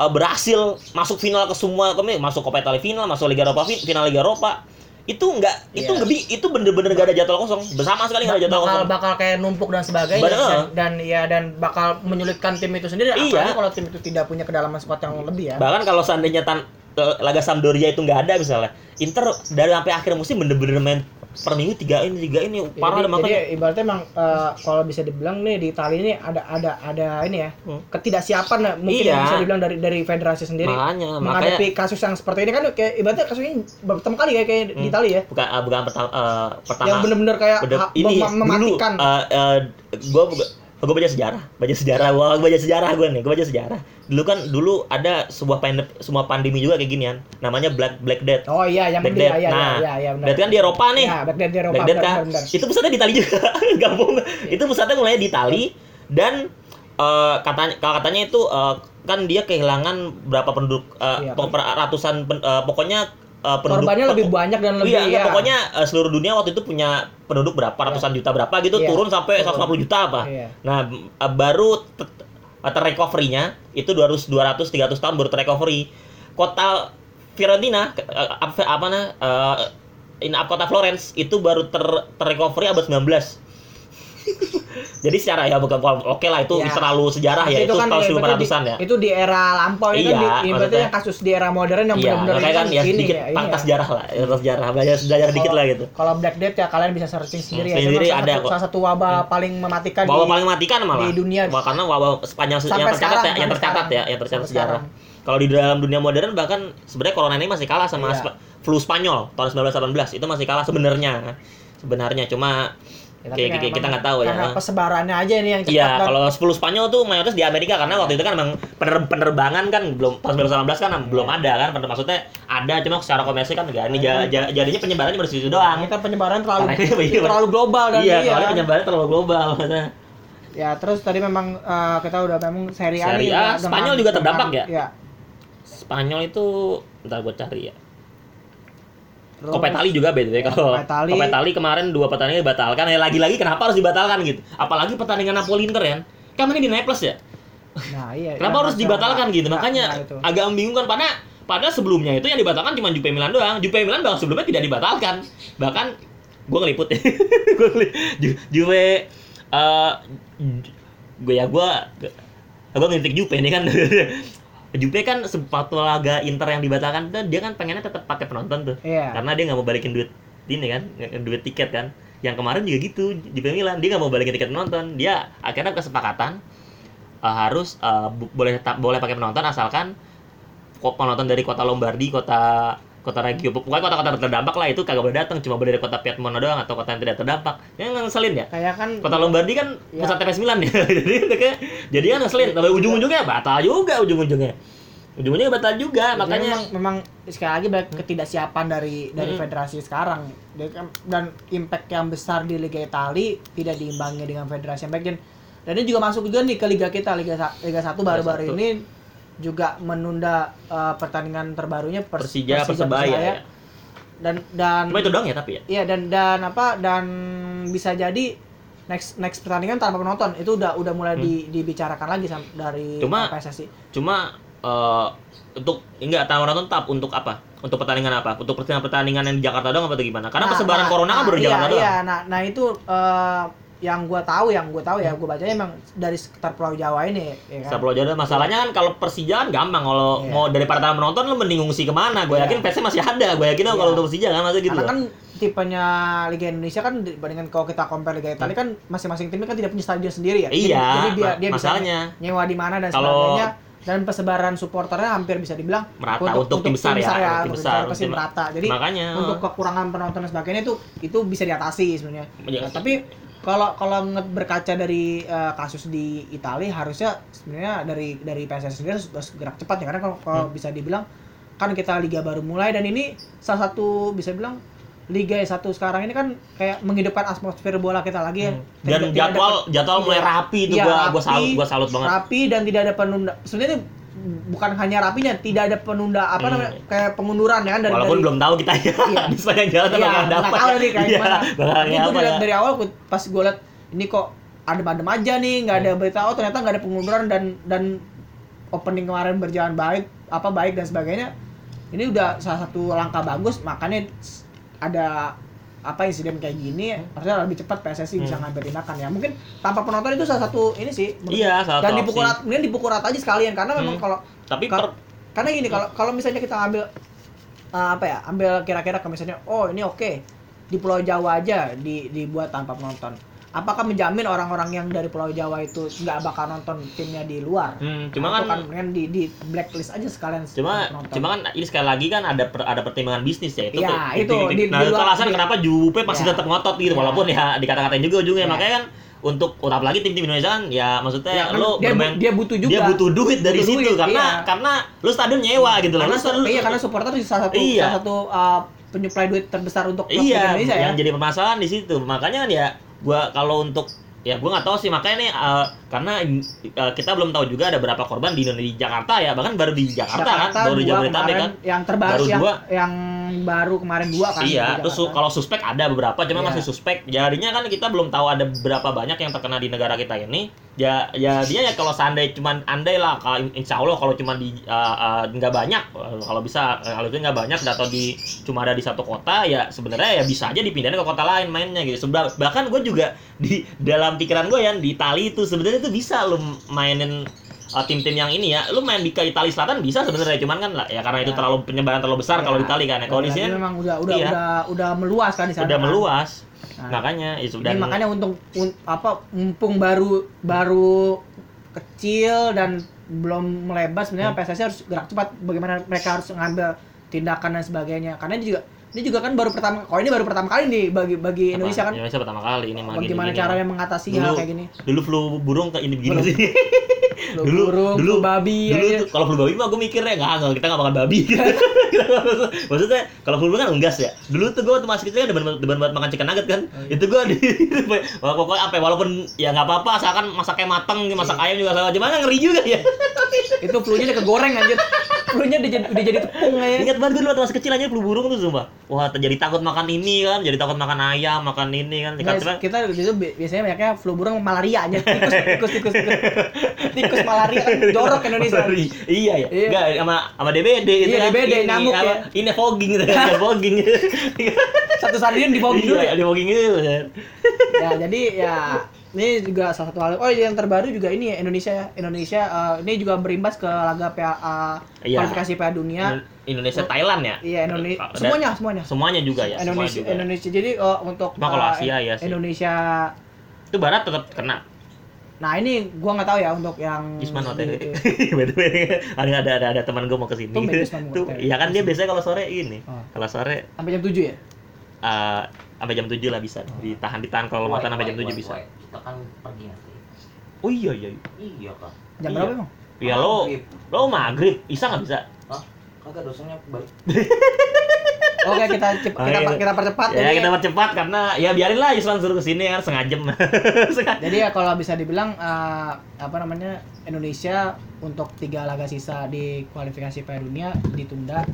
berhasil masuk final ke semua, masuk Coppa Italia final, masuk Liga Eropa final Liga Eropa, itu nggak, yeah. itu bener-bener nggak ada jadwal kosong, bersama sekali nggak ada jadwal kosong. Bakal kayak numpuk dan sebagainya dan bakal menyulitkan tim itu sendiri. Iya. Apalagi kalau tim itu tidak punya kedalaman squad yang lebih ya. Bahkan kalau seandainya laga Sampdoria itu nggak ada misalnya, Inter dari sampai akhir musim bener-bener main per minggu tiga ini parah. Jadi ibaratnya emang kalau bisa dibilang nih di Italia ini ada ini ya, ketidaksiapan mungkin iya. Bisa dibilang dari federasi sendiri menghadapi kasus yang seperti ini kan, kayak ibaratnya kasus ini pertama kali kayak di Italia ya, bukan pertama yang bener-bener kayak ini mematikan dulu, gue baca sejarah. Dulu ada sebuah pandemi juga kayak ginian, namanya Black Death. Oh iya, yang Black Death. Iya, nah, iya, benar. Death kan di Eropa nih. Iya, Black Death di Eropa. Black Death kan. Benar. Itu pusatnya di Itali juga. Gabung. Iya. Itu pusatnya mulai di Itali dan katanya itu kan dia kehilangan berapa penduduk ratusan pokoknya korbannya lebih banyak dan lebih iya. Pokoknya seluruh dunia waktu itu punya penduduk berapa ratusan juta berapa gitu turun sampai 150 juta apa. Iya. Nah, baru recovery-nya itu 200-300 tahun baru recovery. Kota Fiorentina kota Florence itu baru recovery abad 19. Jadi secara ya bukan oke lah itu terlalu sejarah ya itu tahun 1500-an ya. Itu di era lampau itu ibaratnya kasus di era modern yang benar-benar kan ya sedikit pangkas sejarah lah. Sejarah belajar dikit lah gitu. Kalau Black Death ya kalian bisa searching sendiri ya. Ada salah satu wabah paling mematikan di dunia. Karena wabah sepanjang yang tercatat sejarah. Kalau di dalam dunia modern bahkan sebenarnya corona ini masih kalah sama flu Spanyol tahun 1918 itu masih kalah sebenarnya cuma ya, kita nggak tahu ya. Karena persebarannya aja ini yang cepat. Iya, kalau 10 Spanyol tuh mayoritas di Amerika karena waktu itu kan memang penerbangan kan belum pas 2019 kan belum ada kan. Maksudnya ada cuma secara komersial kan enggak. Ini jadinya penyebarannya baru situ doang. Kita penyebaran terlalu global dan penyebaran terlalu global. Ya, terus tadi memang kita udah memang Serie A Spanyol juga terdampak ya? Iya. Spanyol itu entar gue cari ya. Coppa Italia juga beda ya, kalau Coppa Italia kemarin 2 pertandingan dibatalkan, lagi-lagi kenapa harus dibatalkan gitu? Apalagi pertandingan Napoli Inter ya, kan mereka di Naples ya. Nah iya. Kenapa harus dibatalkan gitu? Makanya agak membingungkan padahal sebelumnya itu yang dibatalkan cuma Juve Milan doang. Juve Milan bahkan sebelumnya tidak dibatalkan. Bahkan gue ngeliput ya. Juve gue ngelitik Juve ini kan. Juve kan sepatu laga Inter yang dibatalkan tuh dia kan pengennya tetap pakai penonton tuh. Yeah. Karena dia enggak mau balikin duit ini kan, duit tiket kan. Yang kemarin juga gitu, Juve Milan dia enggak mau balikin tiket penonton. Dia akhirnya kesepakatan harus boleh pakai penonton asalkan penonton dari kota Lombardi, kota Reggio, bukan kota-kota terdampak lah itu kagak boleh datang, cuma boleh dari kota Piedmont doang atau kota yang tidak terdampak. Yang ngeselin ya. Kayak kan kota Lombardi kan pusat PS Milan ya. Jadi kan ngeselin, tapi ujung-ujungnya batal juga ujung-ujungnya. Ujungnya batal juga, jadi makanya memang sekali lagi ketidaksiapan dari federasi sekarang. Dan impact yang besar di Liga Italia tidak diimbangi dengan federasi yang baik dan ini juga masuk juga nih ke liga kita, Liga 1 baru-baru ini juga menunda pertandingan terbarunya Persija Persebaya. Dan cuma itu doang ya tapi ya. Iya dan bisa jadi next pertandingan tanpa penonton itu udah mulai dibicarakan lagi dari PSSI. Cuma untuk enggak tanpa penonton untuk apa? Untuk pertandingan apa? Untuk pertandingan yang di Jakarta doang atau gimana? Karena persebaran corona kan baru di Jakarta doang. Iya, nah itu yang gue tahu ya, gue bacanya emang dari sekitar Pulau Jawa ini ya kan? Sekitar Pulau Jawa, masalahnya kan kalau Persija kan gampang kalau mau daripada penonton lu mending ngungsi kemana, gue yakin fansnya masih ada, gue yakin kalau untuk Persija kan masih gitu karena kan tipenya Liga Indonesia kan dibandingkan kalau kita compare Liga Italia kan masing-masing timnya kan tidak punya stadion sendiri ya, iya, jadi dia masalahnya bisa nyewa di mana dan sebagainya dan persebaran supporternya hampir bisa dibilang merata untuk tim besar ya, pasti merata, jadi makanya, untuk kekurangan penonton dan sebagainya itu bisa diatasi sebenarnya, tapi Kalau berkaca dari kasus di Italia, harusnya sebenarnya dari PSS sendiri harus gerak cepat ya, karena kalau bisa dibilang kan kita liga baru mulai, dan ini salah satu bisa bilang Liga 1 sekarang ini kan kayak menghidupkan atmosfer bola kita lagi ya. Dan jadwal mulai rapi itu ya, gua salut banget. Rapi dan tidak ada penunda. Sebenarnya bukan hanya rapinya, tidak ada penunda apa namanya kayak pengunduran ya kan dari walaupun dari, belum tahu kita ya. Iya. Di sepanjang jalan iya, bakal ada apa. Tahu nih kayak iya, gimana. Ini gua lihat dari awal pas gua lihat ini kok adem-adem aja nih, enggak ada berita oh ternyata enggak ada pengunduran dan opening kemarin berjalan baik dan sebagainya. Ini udah salah satu langkah bagus, makanya ada apa insiden kayak gini harusnya lebih cepat PSSI bisa ngambil tindakan ya. Mungkin tanpa penonton itu salah satu ini sih. Iya, salah satu. Dan dipukul rata aja sekalian karena memang karena gini kalau misalnya kita ambil ambil kira-kira misalnya oh ini oke, di Pulau Jawa aja dibuat tanpa penonton. Apakah menjamin orang-orang yang dari Pulau Jawa itu nggak bakal nonton timnya di luar? Cuma kan di blacklist aja sekalian. Cuma kan ini sekali lagi kan ada pertimbangan bisnis ya itu. Ya, itu di luar, alasan kenapa Juve pasti tetap ngotot gitu walaupun ya dikata-katain juga ujungnya makanya kan untuk apalagi tim-tim Indonesia kan ya maksudnya kan, lo bermain dia butuh juga. Dia butuh duit dari situ karena lo stadion nyewa gitu loh. Karena supporter salah satu penyuplai duit terbesar untuk klub Indonesia ya. Yang jadi permasalahan di situ. Makanya kan ya gua kalau untuk ya gua nggak tahu sih makanya nih karena kita belum tahu juga ada berapa korban di Jakarta ya, bahkan baru di Jakarta kan baru di Jabodetabek kan yang terbaru yang baru kemarin 2 kan iya terus kalau suspek ada beberapa cuma masih suspek jadinya kan kita belum tahu ada berapa banyak yang terkena di negara kita ini ya dia ya kalau seandainya cuma andailah kalau insyaallah kalau cuma di nggak banyak kalau bisa kalau itu nggak banyak atau di cuma ada di satu kota ya sebenarnya ya bisa aja dipindahin ke kota lain mainnya gitu. Bahkan gue juga di dalam pikiran gue ya di Itali itu sebenarnya itu bisa lo mainin tim-tim yang ini ya lo main di ke Italia Selatan bisa sebenarnya cuman kan ya karena itu terlalu penyebaran terlalu besar kalau di Itali kan kondisinya memang udah meluas kan di sana udah kan? Meluas nah, makanya itu dan makanya mumpung baru kecil dan belum melebar sebenarnya PSSI harus gerak cepat bagaimana mereka harus ngambil tindakan dan sebagainya karena ini juga kan baru pertama kali nih bagi Indonesia kan. Indonesia pertama kali ini makin gimana caranya mengatasi hal kayak gini. Dulu flu burung kayak ini begini sih. Dulu babi. Dulu tuh, kalau flu babi mah gue mikirnya enggak kita enggak makan babi gitu. Maksudnya kalau flu burung kan unggas ya. Dulu tuh gue masih kecil kan demen banget makan chicken nugget kan. Oh, iya. Itu gue pokoknya apa walaupun ya enggak apa-apa asalkan masaknya mateng, masak ayam juga salah gimana ngeri juga ya. Itu flu-nya udah kegoreng anjir. Flu-nya udah jadi tepung aja. Ingat banget gue dulu waktu masih kecil aja flu burung tuh sumpah. Wah, jadi takut makan ini kan, jadi takut makan ayam, makan ini kan. Kita itu biasanya banyaknya flu burung malaria aja. Tikus. Tikus malaria kan jorok Indonesia. Iya ya. Enggak sama DBD itu. Iya, DBD nyamuk ya. Ini fogging gitu kan, fogging. Satu sarden di fogging dulu. Iya, di fogging itu. Ya, jadi ya ini juga salah satu hal. Oh, yang terbaru juga ini ya Indonesia ini juga berimbas ke laga kualifikasi Piala Dunia Indonesia Thailand ya. Iya, Indonesia semuanya juga ya. Indonesia juga. Jadi untuk kalau Asia ya sih. Indonesia itu barat tetap kena. Nah, ini gua enggak tahu ya untuk yang Isman OTW. Ada teman gua mau ke sini. Iya kan dia biasanya kalau sore ini. Kalau sore sampai jam 7 ya? Sampai jam 7 lah bisa ditahan kalau mata sampai jam 7 bisa. Kita kan pergi nanti. Oh iya kan. Jam berapa emang? Ya lo maghrib, Isa nggak bisa? Hah? Kagak dosanya baik. Oke kita percepat. Ya kita percepat karena ya biarin lah Islan suruh kesini kan sengaja. Jadi ya kalau bisa dibilang Indonesia untuk 3 laga sisa di kualifikasi Piala Dunia ditunda.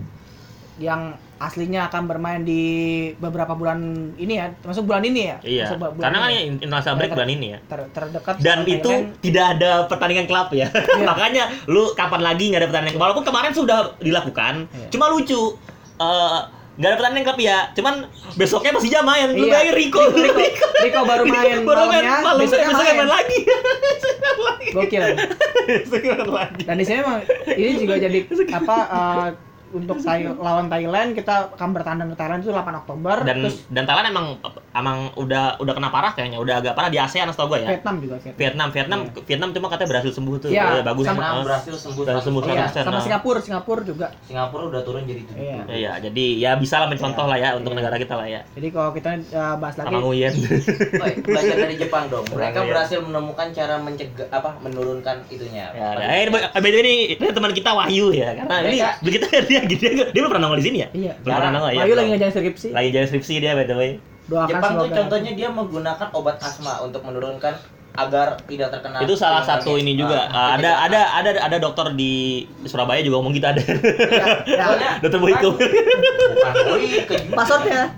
Yang aslinya akan bermain di beberapa bulan ini ya, termasuk bulan ini ya. Iya. Bulan karena kan international break bulan ini ya. Terdekat. Dan itu tidak ada pertandingan klub ya. Iya. Makanya lu kapan lagi nggak ada pertandingan? Walaupun kemarin sudah dilakukan, cuma lucu. Nggak ada pertandingan klub ya, cuman besoknya masih jam main. Lu bayangin Rico baru main malamnya, besoknya main lagi. Gokil. Besoknya main lagi. Dan di sini emang ini juga jadi untuk lawan Thailand kita akan bertandang ke Thailand itu 8 Oktober. Dan Thailand emang udah kena parah kayaknya, udah agak parah di ASEAN setahu gue ya. Vietnam juga kayak. Vietnam. Vietnam cuma katanya berhasil sembuh tuh. Ya, bagus sama berhasil sembuh. Iya, sama Singapura juga. Singapura udah turun jadi 7. Iya, jadi ya bisa lah mencontoh lah ya untuk negara kita lah ya. Jadi kalau kita bahas lagi sama Uyen. Belajar dari Jepang dong. Mereka berhasil menemukan cara mencegah menurunkan itunya. Ya, ini teman kita Wahyu ya karena ini begitu dia pernah nongol di sini ya? Iya. Pernah nongol ya. Wahyu lagi ngajarin skripsi. Lagi ngajarin skripsi dia by the way. Doakan Jepang tuh contohnya dia menggunakan obat asma untuk menurunkan agar tidak terkena. Itu salah satu ini juga. Ada dokter di Surabaya juga ngomong gitu ada. Ya. Dokter Boyko. Bukan Boyko. Maksudnya.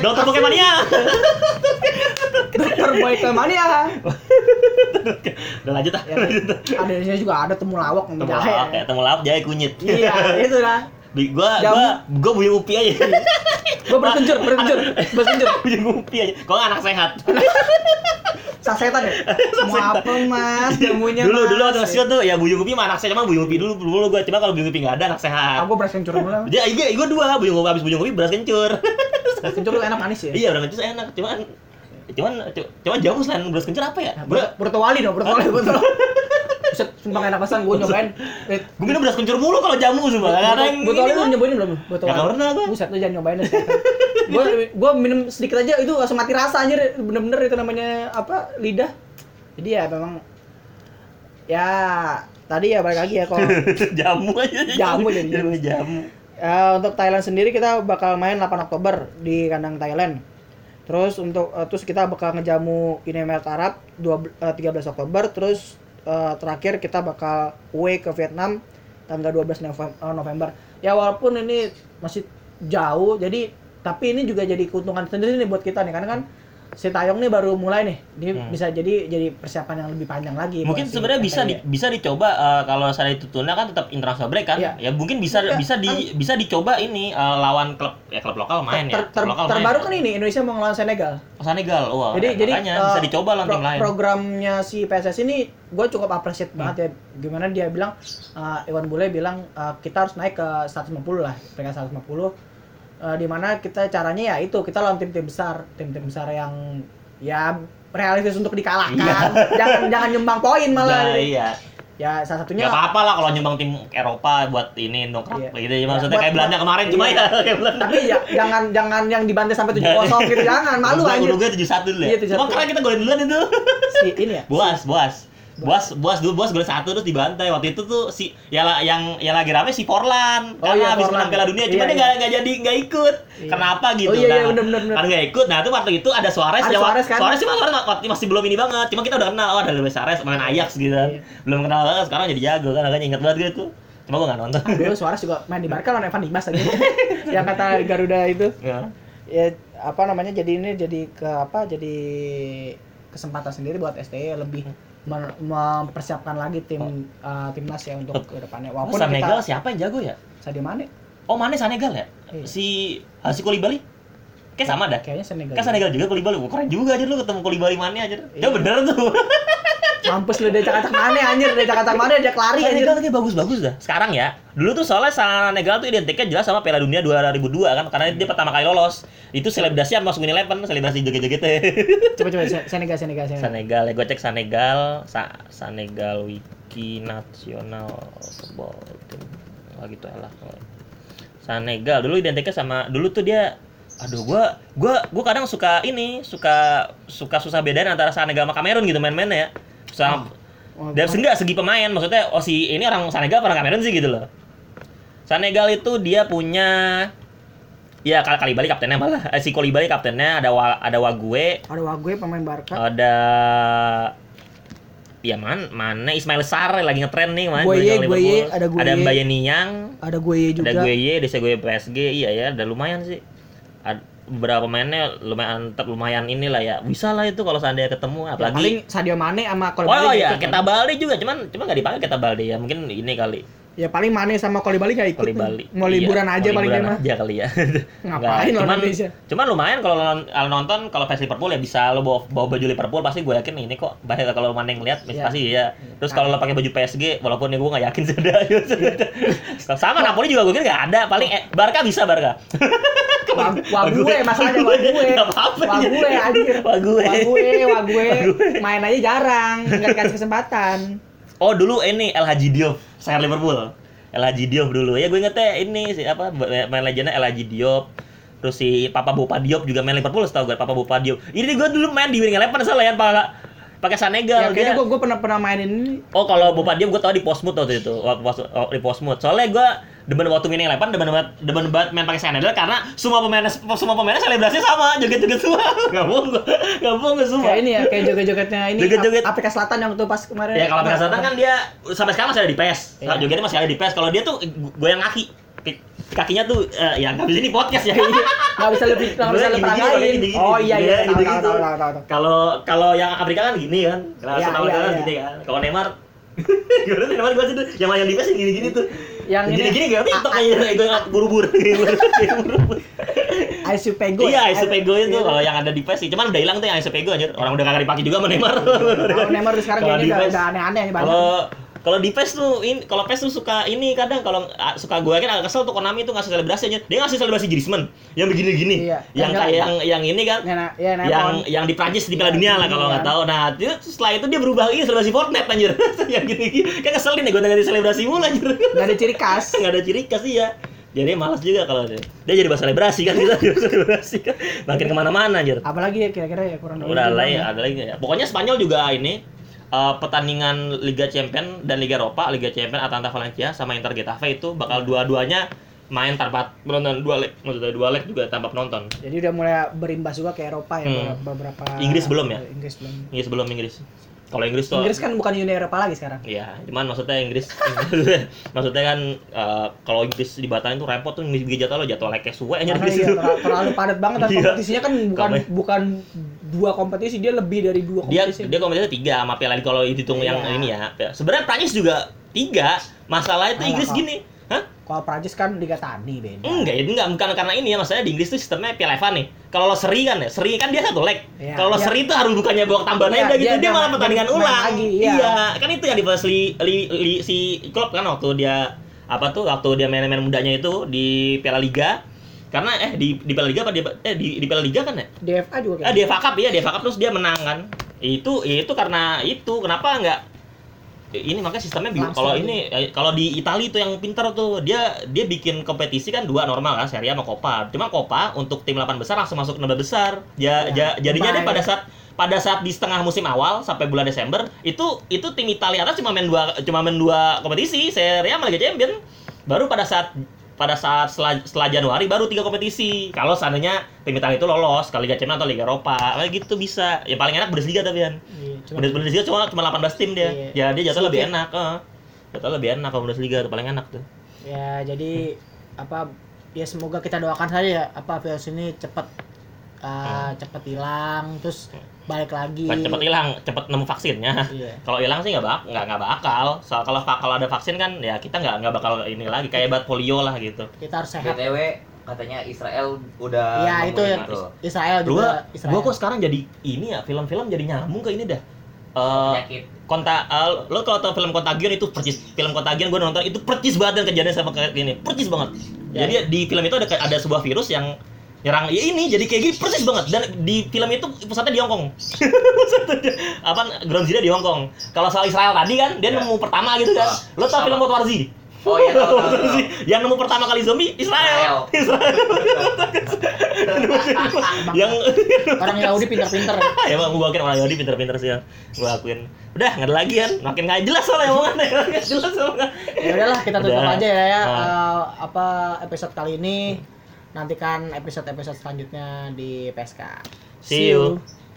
Dokter Pokemania. Dokter Boykomania. Udah lanjut. Ada di sini juga ada temulawak yang jahe. Oke, temulawak jahe kunyit. Iya, itu lah. Gua punya upi aja. Gua bersenjur. Punya upi aja. Kalau anak sehat. Sasetan ya? Apa mas, jamunya mas? Dulu waktu kecil tuh ya buyung upi sama anak sehat. Cuma buyung upi dulu gua. Cuma kalau buyung upi nggak ada anak sehat. Aku beras kencur dulu. Gua dua, buyung upi habis buyung upi beras kencur. Beras kencur tuh enak manis ya? Iya beras kencur enak. Cuman jauh selain beras kencur apa ya? Bertuali dong. Sumpah enak pasan gue nyobain. Gue minum beras kencur mulu kalau jamu sumpah. Botol itu nyobain belum? Botol. Enggak pernah gua. Buset lu jangan nyobain deh. Gua minum sedikit aja itu langsung mati rasa anjir. Bener-bener itu namanya apa? Lidah. Jadi ya memang ya tadi ya balik lagi ya kalau jamu aja. Jamu. Untuk Thailand sendiri kita bakal main 8 Oktober di kandang Thailand. Terus untuk terus kita bakal ngejamu Uni Emirat Arab 13 Oktober terus terakhir kita bakal away ke Vietnam tanggal 12 November. Ya walaupun ini masih jauh jadi tapi ini juga jadi keuntungan sendiri nih buat kita nih karena kan si Tayong nih baru mulai nih. Dia bisa jadi persiapan yang lebih panjang lagi. Mungkin sebenarnya bisa dicoba kalau saya itu Tuna kan tetap international break kan. Ya mungkin bisa dicoba ini lawan klub lokal main ya. Terbaru kan ini Indonesia mau ngelawan Senegal. Senegal. Wah. Jadi bisa dicoba lanting lain. Programnya si PSS ini gue cukup appreciate banget ya gimana dia bilang Iwan Bule bilang kita harus naik ke 150 lah peringkat 150 di mana kita caranya ya itu kita lawan tim-tim besar yang ya realistis untuk dikalahkan jangan nyumbang poin malah ya salah satunya nggak apa-apa lah kalau nyumbang tim Eropa buat ini dongkrak gitu ya, maksudnya buat, kayak Belanda kemarin cuma ya kayak Belanda tapi ya jangan yang dibantai sampai 7-0 gitu jangan malu aja Uruguay 7-1 dulu ya cuma karena kita golin duluan itu si ini ya Boas gol 1 terus dibantai. Waktu itu tuh si yang lagi rame si Forlan. Karena habis menang Piala Dunia cuma dia enggak ikut. Iya. Kenapa gitu? Oh, iya, bener. Karena enggak ikut. Nah, itu waktu itu ada Suarez kan? Suarez masih belum ini banget. Cuma kita udah kenal ada Luis Suarez main Ajax gitu. Iya. Belum kenal banget sekarang jadi jago kan. Agaknya ingat banget gitu. Cuma gua enggak nonton. Dulu Suarez juga main di Barca lawan Evan Dimas aja. Yang kata Garuda itu. Ya apa namanya? Jadi ini jadi ke apa? Jadi kesempatan sendiri buat STI lebih mempersiapkan lagi timnas ya untuk ke depannya. Walaupun Senegal siapa yang jago ya? Sadio Mane. Oh, Mane Senegal ya? Iya. Si Koulibaly? Kayak sama dah. Kayaknya Senegal. Kan Senegal juga Koulibaly. Keren juga aja lu ketemu Koulibaly Mane aja. Ya bener tuh. Mampus lu dia cak-cak Mane anjir, dia lari anjir. Senegal lagi bagus-bagus dah sekarang ya. Dulu tuh soalnya Senegal tuh identiknya jelas sama Piala Dunia 2002 kan karena dia pertama kali lolos. Itu selebrasi masuk Uni Eleven, selebrasi joget-joget. Coba Senegal. Senegal, ya, gue cek Senegal Wiki Nasional Football Team. Oh gitu lah. Senegal dulu identiknya sama dulu tuh dia aduh gua kadang suka ini, suka susah bedain antara Senegal sama Kamerun gitu main-mainnya ya. Dari segi pemain maksudnya oh si ini orang Senegal orang Kamerun sih gitu loh. Senegal itu dia punya ya Koulibaly kaptennya malah si Koulibaly kaptennya ada Wague. Ada Wague pemain Barca. Ada ya mana Ismail Sarr lagi ngetren nih mana Goye ada Mbaye Niang, ada Goye juga. Ada Goye, desa Goye PSG iya ya, ada lumayan sih. Beberapa pemainnya lumayan inilah ya. Bisa lah itu kalau seandainya ketemu apalagi ya, paling Sadio Mane sama Koulibaly. Oh iya, Keta Balde juga cuman enggak dipakai Keta Balde ya. Mungkin ini kali Ya paling Mane sama Kolibali nggak ikut. Kolibali. Mau liburan aja paling mah. Iya kali ya. Ngapain orang Indonesia? Cuman lumayan kalau nonton kalau versi Liverpool ya bisa lo bawa baju Liverpool pasti gue yakin ini kok. Bahaya kalau Mane ngeliat pasti ya. Terus kalau lo pakai baju PSG walaupun gue nggak yakin sudah. Sama Napoli juga gue kira nggak ada. Paling Barca bisa Barca. Wague masalahnya wague main aja jarang, nggak dikasih kesempatan. Oh dulu ini El Hadji Diop sayang Liverpool. El Hadji Diop dulu ya gue ingetnya ini siapa main legendnya El Hadji Diop. Terus si Papa Bopa Diop juga main Liverpool setahu gue Papa Bopa Diop. Ini gue dulu main di Winning Eleven salah ya pakai Senegal ya, kayaknya dia. Gue pernah mainin ini. Oh kalau Bopa Diop gue tau di Portsmouth waktu itu. Di Portsmouth. Soalnya gue demen waktu Winning Eleven demen banget main pakai Senegal karena semua pemainnya selebrasinya sama, joget-joget semua. Gabung gue semua. Kayak ini ya, kayak joget-jogetnya ini joget-joget. Afrika Selatan yang waktu pas kemarin. Ya kalau Afrika Selatan kan dia sampai sekarang masih ada di PES. Ya. Jogetnya masih ada di PES. Kalau dia tuh goyang kakinya tuh ya nggak bisa di podcast ya nggak bisa lebih peragain oh iya gitu. Kalau yang Afrika kan gini kan kalau Senegal gini kan kalau Neymar gue sih tuh yang di PES gini-gini tuh yang gini-gini gak TikTok aja itu buru-buru Isu Pego iya Isu Pego itu kalau yang ada di PES sih cuman udah hilang tuh yang Isu Pego anjir orang udah kagak dipakai juga sama Neymar Neymar sekarang kayaknya udah aneh-aneh banget Kalau di PES tuh, kalau PES tuh suka ini kadang kalau suka gue kan agak kesel tuh Konami tuh ngasih selebrasi aja. Dia ngasih selebrasi Griezmann yang begini-gini. Iya, yang kayak yang ini kan. Yang di Prancis di Piala Dunia lah kalau enggak tahu. Nah, itu setelah itu dia berubah ini selebrasi Fortnite anjir. Yang gini-gini. Kan keselin ya gue ganti selebrasi mulu anjir. Enggak ada ciri khas iya. Jadi malas juga kalau dia jadi bahasa selebrasi kan kita selebrasi kan. Makin kemana-mana anjir. Apalagi ya kira-kira ya kurang lebih. Udah lain ada lagi ya. Pokoknya Spanyol juga ini pertandingan Liga Champions dan Liga Eropa, Liga Champions Atalanta Valencia sama Inter Getafe itu bakal dua-duanya main tanpa penonton dua leg juga tanpa penonton. Jadi udah mulai berimbas juga ke Eropa ya beberapa. Inggris belum ya? Inggris belum. Kalau Inggris tuh Inggris kan bukan Uni Eropa lagi sekarang. Iya, cuman maksudnya Inggris maksudnya kan kalau Inggris dibatalin tuh repot tuh Inggris jadwal lekek suwe aja Inggris. Terlalu padat banget dan kompetisinya kan bukan dua kompetisi dia lebih dari dua kompetisi dia kompetisinya tiga sama Piala kalau dihitung yang ini ya sebenarnya Prancis juga tiga masalahnya tuh Inggris gini kalau Prancis kan Liga Tani beda enggak bukan karena ini ya maksudnya di Inggris tuh sistemnya Piala FA nih kalau lo seri kan dia satu leg kalau seri tuh harus bukannya blok tambahan aja gitu dia malah pertandingan ulang lagi, kan itu yang dibahas si Klopp kan waktu dia main-main mudanya itu di Piala Liga karena di Piala Liga apa di Piala Liga kan ya? Di FA juga kan. Di FA Cup ya, di FA Cup terus dia menang kan. Itu karena itu kenapa enggak ini makanya sistemnya bingung. Kalau ini kalau di Italia itu yang pintar tuh dia bikin kompetisi kan dua normal kan Serie A sama Coppa. Cuma Coppa untuk tim 8 besar langsung masuk 16 besar. Jadinya dia pada saat di setengah musim awal sampai bulan Desember itu tim Italia atas cuma main dua kompetisi Serie A sama Liga Champions. Baru pada saat setelah Januari baru 3 kompetisi. Kalau seandainya tim Italia itu lolos ke Liga Champions atau Liga Eropa, kayak gitu bisa. Ya paling enak Bundesliga tapi kan. Bundesliga cuma 18 tim dia. Iya. Ya dia jatuh lebih enak, Jatuh lebih enak kalau Bundesliga itu paling enak tuh. Ya, jadi semoga kita doakan saja ya virus ini cepat hilang terus balik lagi. Cepat hilang, cepat nemu vaksinnya. Iya. Kalau hilang sih nggak bakal. Soal kalau ada vaksin kan ya kita nggak bakal ini lagi kayak obat polio lah gitu. Kita harus sehat. BTW katanya Israel udah. Iya itu ya. Israel juga. Gua kok sekarang jadi ini ya film-film jadi nyambung ke ini dah. Lo kalau tau film Contagion itu percis. Film Contagion gue nonton itu percis banget dan kejadian sama kayak gini. Percis banget. Jadi di film itu ada sebuah virus yang nyerang ya ini jadi kayak gini persis banget dan di film itu pusatnya di Hong Kong ground zero di Hong Kong kalau soal Israel tadi kan dia nemu pertama gitu kan lo tau film World War Z World War Z. Yang nemu pertama kali zombie Israel. Yang orang Yahudi pintar-pintar ya bang gue akuin orang Yahudi pintar-pintar sih ya gue akuin udah nggak ada lagi kan makin nggak jelas soalnya omongannya ya udahlah kita tutup aja ya episode kali ini. Nantikan episode-episode selanjutnya di PSK. See you.